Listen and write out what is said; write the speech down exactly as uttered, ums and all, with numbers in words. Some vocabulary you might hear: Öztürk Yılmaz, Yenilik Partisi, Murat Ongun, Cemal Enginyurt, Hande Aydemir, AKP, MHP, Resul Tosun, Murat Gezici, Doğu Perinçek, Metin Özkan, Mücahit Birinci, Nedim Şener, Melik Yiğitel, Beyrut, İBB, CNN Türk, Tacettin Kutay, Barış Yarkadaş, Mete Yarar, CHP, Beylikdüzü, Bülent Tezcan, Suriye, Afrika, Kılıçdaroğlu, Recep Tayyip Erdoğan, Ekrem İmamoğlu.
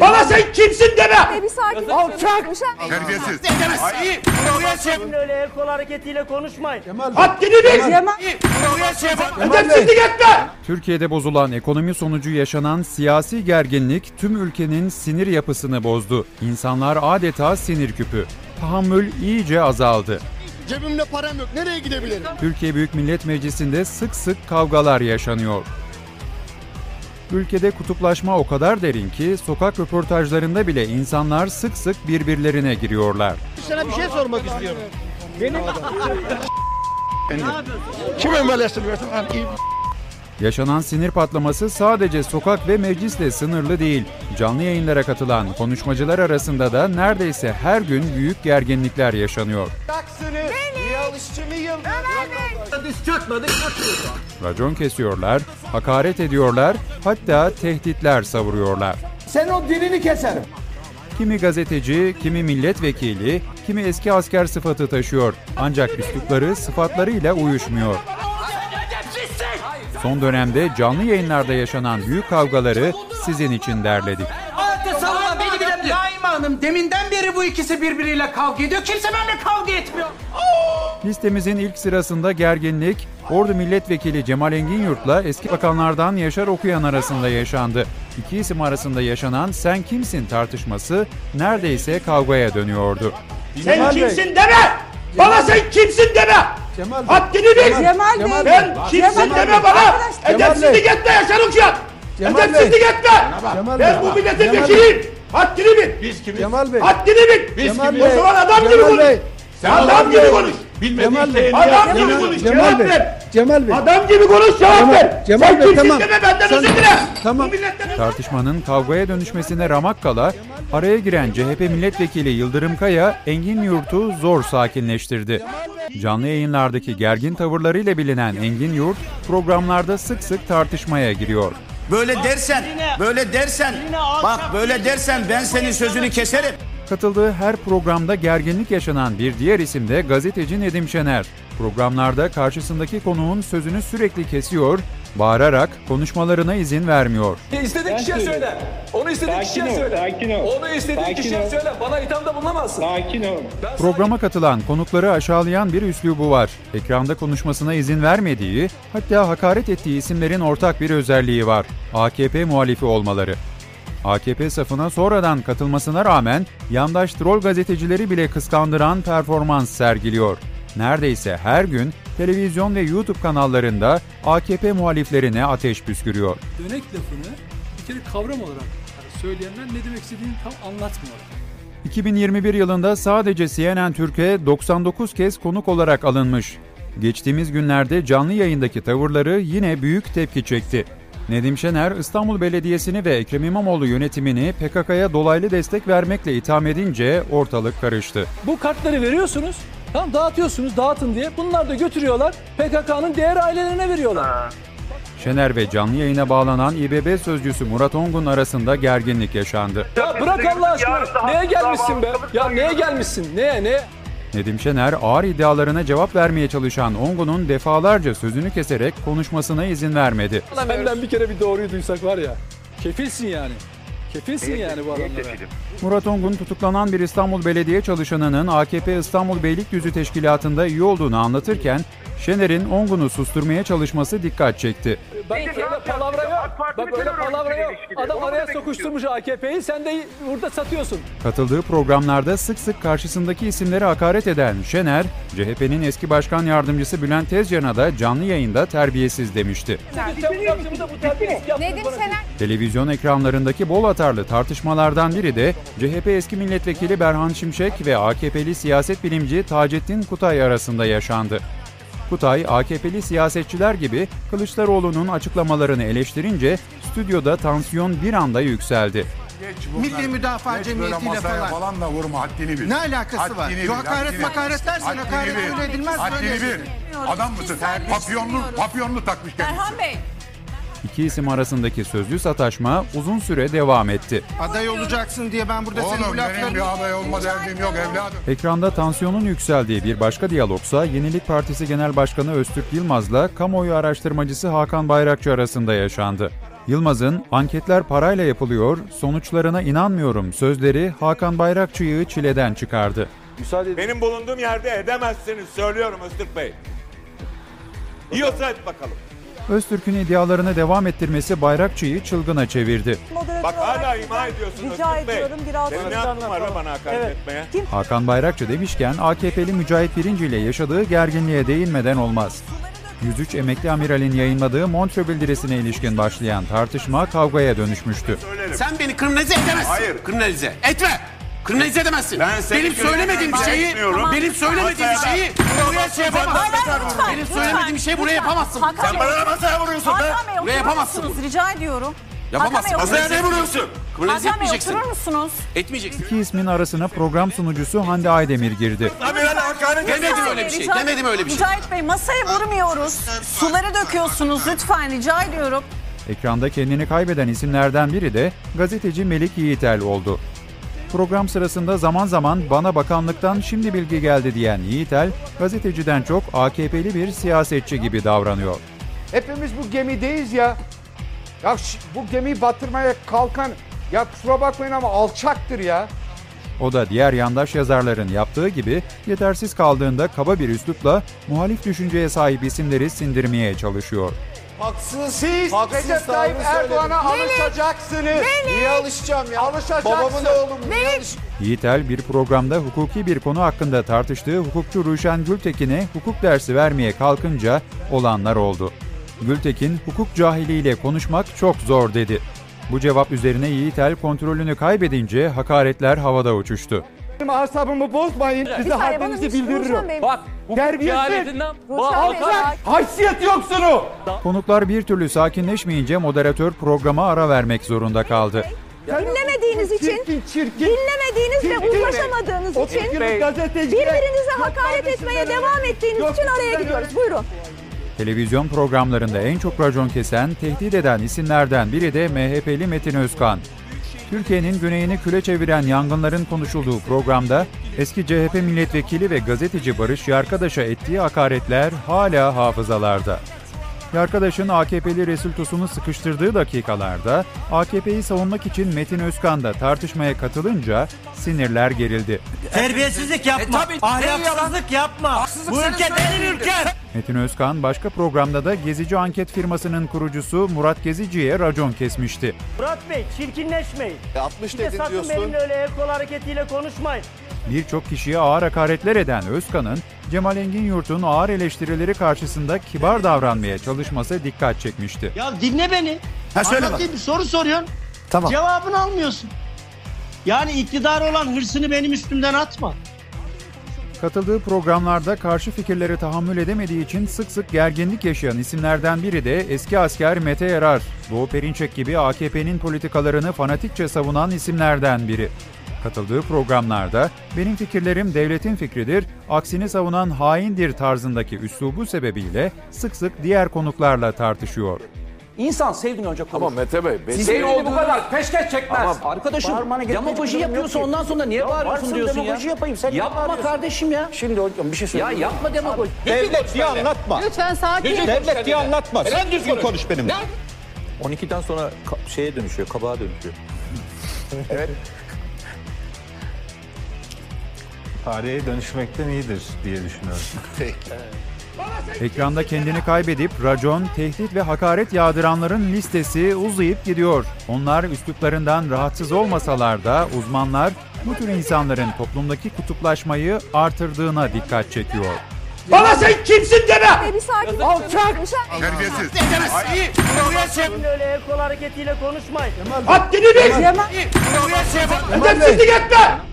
Bana sen kimsin deme! Bir sakin alçak! Terbiyesiz! Hayır! Buraya çevir! Öyle el kol hareketiyle konuşmayın. Haddini bil! Buraya çevir! Edepsizlik etme! Türkiye'de bozulan ekonomi sonucu yaşanan siyasi gerginlik tüm ülkenin sinir yapısını bozdu. İnsanlar adeta sinir küpü. Tahammül iyice azaldı. Cebimde param yok. Nereye gidebilirim? Türkiye Büyük Millet Meclisi'nde sık sık kavgalar yaşanıyor. Ülkede kutuplaşma o kadar derin ki sokak röportajlarında bile insanlar sık sık birbirlerine giriyorlar. Sana bir şey sormak istiyorum. Benim... Kim emelesini versin? Yaşanan sinir patlaması sadece sokak ve meclisle sınırlı değil. Canlı yayınlara katılan konuşmacılar arasında da neredeyse her gün büyük gerginlikler yaşanıyor. Racon kesiyorlar, hakaret ediyorlar, hatta tehditler savuruyorlar. Sen o dilini keserim. Kimi gazeteci, kimi milletvekili, kimi eski asker sıfatı taşıyor. Ancak üslupları sıfatlarıyla uyuşmuyor. Son dönemde canlı yayınlarda yaşanan büyük kavgaları sizin için derledik. Naima Hanım, deminden beri bu ikisi birbiriyle kavga ediyor. Kimse benimle kavga etmiyor. Listemizin ilk sırasında gerginlik, Ordu Milletvekili Cemal Enginyurt'la eski bakanlardan Yaşar Okuyan arasında yaşandı. İki isim arasında yaşanan sen kimsin tartışması neredeyse kavgaya dönüyordu. Sen Cemal kimsin Bey. Deme! Bana sen kimsin deme! Haddini bil! Cemal ben kimsin Cemal deme bana! Edepsizlik etme Yaşar Okuyan! Edepsizlik etme! Cemal ben bu milletin vekiliyim! Haddini bil! Biz kimiz? Cemal Bey. Haddini bil! Biz kimiz? O zaman adam Cemal gibi konuş! Sen adam gibi konuş! Cemal Bey. Adam gibi konuş! Cevap ver! Cemal Bey. Adam gibi konuş! Cevap ver! Cemal sen Bey, kimsin tamam. deme benden sen... özür dile! Tamam. Tartışmanın kavgaya dönüşmesine ramak kala araya giren C H P milletvekili Yıldırım Kaya Enginyurt'u zor sakinleştirdi. Canlı yayınlardaki gergin tavırlarıyla bilinen Enginyurt programlarda sık sık tartışmaya giriyor. Böyle dersen, böyle dersen, bak böyle dersen ben senin sözünü keserim. Katıldığı her programda gerginlik yaşanan bir diğer isim de gazeteci Nedim Şener. Programlarda karşısındaki konuğun sözünü sürekli kesiyor, bağırarak konuşmalarına izin vermiyor. İstediğin kişiye söyle. Onu istediğin kişiye söyle. Sakin ol. Onu istediğin kişiye söyle. Bana ithamda bulunamazsın. Sakin ol. Programa katılan konukları aşağılayan bir üslubu var. Ekranda konuşmasına izin vermediği, hatta hakaret ettiği isimlerin ortak bir özelliği var. A K P muhalifi olmaları. A K P safına sonradan katılmasına rağmen yandaş troll gazetecileri bile kıskandıran performans sergiliyor. Neredeyse her gün televizyon ve YouTube kanallarında A K P muhaliflerine ateş püskürüyor. Dönek lafını bir kere kavram olarak söyleyenler ne demek istediğini tam anlatmıyor. iki bin yirmi bir yılında sadece C N N Türk'e doksan dokuz kez konuk olarak alınmış. Geçtiğimiz günlerde canlı yayındaki tavırları yine büyük tepki çekti. Nedim Şener, İstanbul Belediyesi'ni ve Ekrem İmamoğlu yönetimini P K K'ya dolaylı destek vermekle itham edince ortalık karıştı. Bu kartları veriyorsunuz, tamam dağıtıyorsunuz dağıtın diye. Bunlar da götürüyorlar P K K'nın diğer ailelerine veriyorlar. Şener ve canlı yayına bağlanan İBB sözcüsü Murat Ongun arasında gerginlik yaşandı. Ya bırak Allah aşkına, neye gelmişsin be? Ya neye gelmişsin? Neye neye? Nedim Şener ağır iddialarına cevap vermeye çalışan Ongun'un defalarca sözünü keserek konuşmasına izin vermedi. Benden bir kere bir doğruyu duysak var ya, kefilsin yani. Kefilsin yani bu adamlara. Murat Ongun tutuklanan bir İstanbul Belediye çalışanının A K P İstanbul Beylikdüzü Teşkilatı'nda üye olduğunu anlatırken Şener'in Ongun'u susturmaya çalışması dikkat çekti. Bak öyle palavra yok. Bak öyle palavra yok. Adam araya sokuşturmuş A K P'yi sen de burada satıyorsun. Katıldığı programlarda sık sık karşısındaki isimlere hakaret eden Şener, C H P'nin eski başkan yardımcısı Bülent Tezcan'a da canlı yayında terbiyesiz demişti. Televizyon ekranlarındaki bol atarlı tartışmalardan biri de C H P eski milletvekili Berhan Şimşek ve A K P'li siyaset bilimci Tacettin Kutay arasında yaşandı. Kutay, A K P'li siyasetçiler gibi Kılıçdaroğlu'nun açıklamalarını eleştirince stüdyoda tansiyon bir anda yükseldi. Milli Müdafaa Cemiyeti'yle falan. falan da vurma, haddini bil. Ne alakası haddini var? Bil, hakaret makaret dersen hakaret kabul edilmez. Haddini bil. Adam mısın? Papyonlu, papyonlu takmış kendisi. Berhan Bey. İki isim arasındaki sözlü sataşma uzun süre devam etti. Aday olacaksın diye ben burada Oğlum, senin laflarını... bir aday olma derdim yok evladım. Ekranda tansiyonun yükseldiği bir başka diyalogsa Yenilik Partisi Genel Başkanı Öztürk Yılmaz'la kamuoyu araştırmacısı Hakan Bayrakçı arasında yaşandı. Yılmaz'ın "Anketler parayla yapılıyor, sonuçlarına inanmıyorum" sözleri Hakan Bayrakçı'yı çileden çıkardı. Benim bulunduğum yerde edemezsiniz, söylüyorum Öztürk Bey. İyiyorsa et bakalım. Öztürk'ün iddialarını devam ettirmesi Bayrakçı'yı çılgına çevirdi. Moderatör Bak hala ima ediyorsun Öztürk Bey. Senin ne hakkın var bana hakaret evet. etmeye? Kim? Hakan Bayrakçı demişken A K P'li Mücahit Birinci ile yaşadığı gerginliğe değinmeden olmaz. yüz üç emekli amiralin yayınladığı Montreux bildirisine ilişkin başlayan tartışma kavgaya dönüşmüştü. Sen beni kriminalize edemezsin. Hayır. Kriminalize etme. Kriminalize edemezsin. Ben benim söylemediğim bir şeyi, etmiyorum. benim söylemediğim bir şeyi buraya şey yapamazsın. Benim söylemediğim bir şeyi buraya yapamazsın. Sen bana masaya vuruyorsun be. Buraya yapamazsın. Rica ediyorum. Yapamazsın. Masaya ne vuruyorsun? Kriminalize etmeyeceksin. Etmeyeceksin. İki ismin arasına program sunucusu Hande Aydemir girdi. Demedim öyle bir şey. Demedim öyle bir şey. Mücahit Bey, masaya vurmuyoruz. Suları döküyorsunuz lütfen, rica ediyorum. Ekranda kendini kaybeden isimlerden biri de gazeteci Melik Yiğitel oldu. Program sırasında zaman zaman "bana bakanlıktan şimdi bilgi geldi" diyen Yiğitel, gazeteciden çok A K P'li bir siyasetçi gibi davranıyor. Hepimiz bu gemideyiz ya. Ya bu gemiyi batırmaya kalkan, ya kusura bakmayın ama alçaktır ya. O da diğer yandaş yazarların yaptığı gibi yetersiz kaldığında kaba bir üslupla muhalif düşünceye sahip isimleri sindirmeye çalışıyor. Haksız, siz haksız Recep Tayyip Erdoğan'a alışacaksınız. Melik. Niye alışacağım ya? Alışacaksın. Babamın oğlum. Yiğitel bir programda hukuki bir konu hakkında tartıştığı hukukçu Ruşen Gültekin'e hukuk dersi vermeye kalkınca olanlar oldu. Gültekin, "hukuk cahiliyle konuşmak çok zor" dedi. Bu cevap üzerine Yiğitel kontrolünü kaybedince hakaretler havada uçuştu. Benim asabımı bozmayın, size haddinizi bildiririm. Bak, terbiyesiz, alçak, haysiyet yoksunu. Konuklar bir türlü sakinleşmeyince moderatör programa ara vermek zorunda kaldı. Dinlemediğiniz için, dinlemediğiniz ve uzlaşamadığınız için, birbirinize hakaret etmeye devam ettiğiniz için araya gidiyoruz. Buyurun. Televizyon programlarında en çok racon kesen, tehdit eden isimlerden biri de M H P'li Metin Özkan. Türkiye'nin güneyini küle çeviren yangınların konuşulduğu programda eski C H P milletvekili ve gazeteci Barış Yarkadaş'a ettiği hakaretler hala hafızalarda. Yarkadaş'ın A K P'li Resul Tosun'u sıkıştırdığı dakikalarda A K P'yi savunmak için Metin Özkan da tartışmaya katılınca sinirler gerildi. Terbiyesizlik yapma, e, ahlaksızlık yapma, haksızlık bu ülke benim ülkem. Metin Özkan başka programda da Gezici Anket firmasının kurucusu Murat Gezici'ye racon kesmişti. Murat Bey, çirkinleşmeyin. altmış dedin diyorsun. Sakın benimle öyle el kol hareketiyle konuşmayın. Birçok kişiye ağır hakaretler eden Özkan'ın Cemal Enginyurt'un ağır eleştirileri karşısında kibar davranmaya çalışması dikkat çekmişti. Ya dinle beni. Ha, söyle bak. Bir soru soruyorsun. Tamam. Cevabını almıyorsun. Yani iktidar olan hırsını benim üstümden atma. Katıldığı programlarda karşı fikirleri tahammül edemediği için sık sık gerginlik yaşayan isimlerden biri de eski asker Mete Yarar. Doğu Perinçek gibi A K P'nin politikalarını fanatikçe savunan isimlerden biri. Katıldığı programlarda "benim fikirlerim devletin fikridir, aksini savunan haindir" tarzındaki üslubu sebebiyle sık sık diğer konuklarla tartışıyor. İnsan sevdiğini önce konuşur. Ama Mete Bey, sevdiğini olduğunu... bu kadar peşkeş çekmez. Ama arkadaşım, demagoji yapıyorsa ondan sonra niye ya bağırıyorsun diyorsun ya? Yapayım, sen yapma kardeşim ya. Şimdi hocam bir şey söyleyeyim. Ya yapma demagoji. Devlet diye anlatma. Lütfen sakin. Devlet, devlet diye anlatma. Sen düzgün konuş benimle. on ikiden sonra şeye dönüşüyor, kabağa dönüşüyor. Evet. Tarihe dönüşmekten iyidir diye düşünüyorum. Ekranda kendini kaybedip racon, tehdit ve hakaret yağdıranların listesi uzayıp gidiyor. Onlar üsluplarından rahatsız olmasalar da uzmanlar bu tür insanların toplumdaki kutuplaşmayı artırdığına dikkat çekiyor. Bana sen kimsin deme! Alçak! Terbiyesiz! Benimle öyle el kol hareketiyle konuşmayın. Haddini bil! Edepsizlik etme!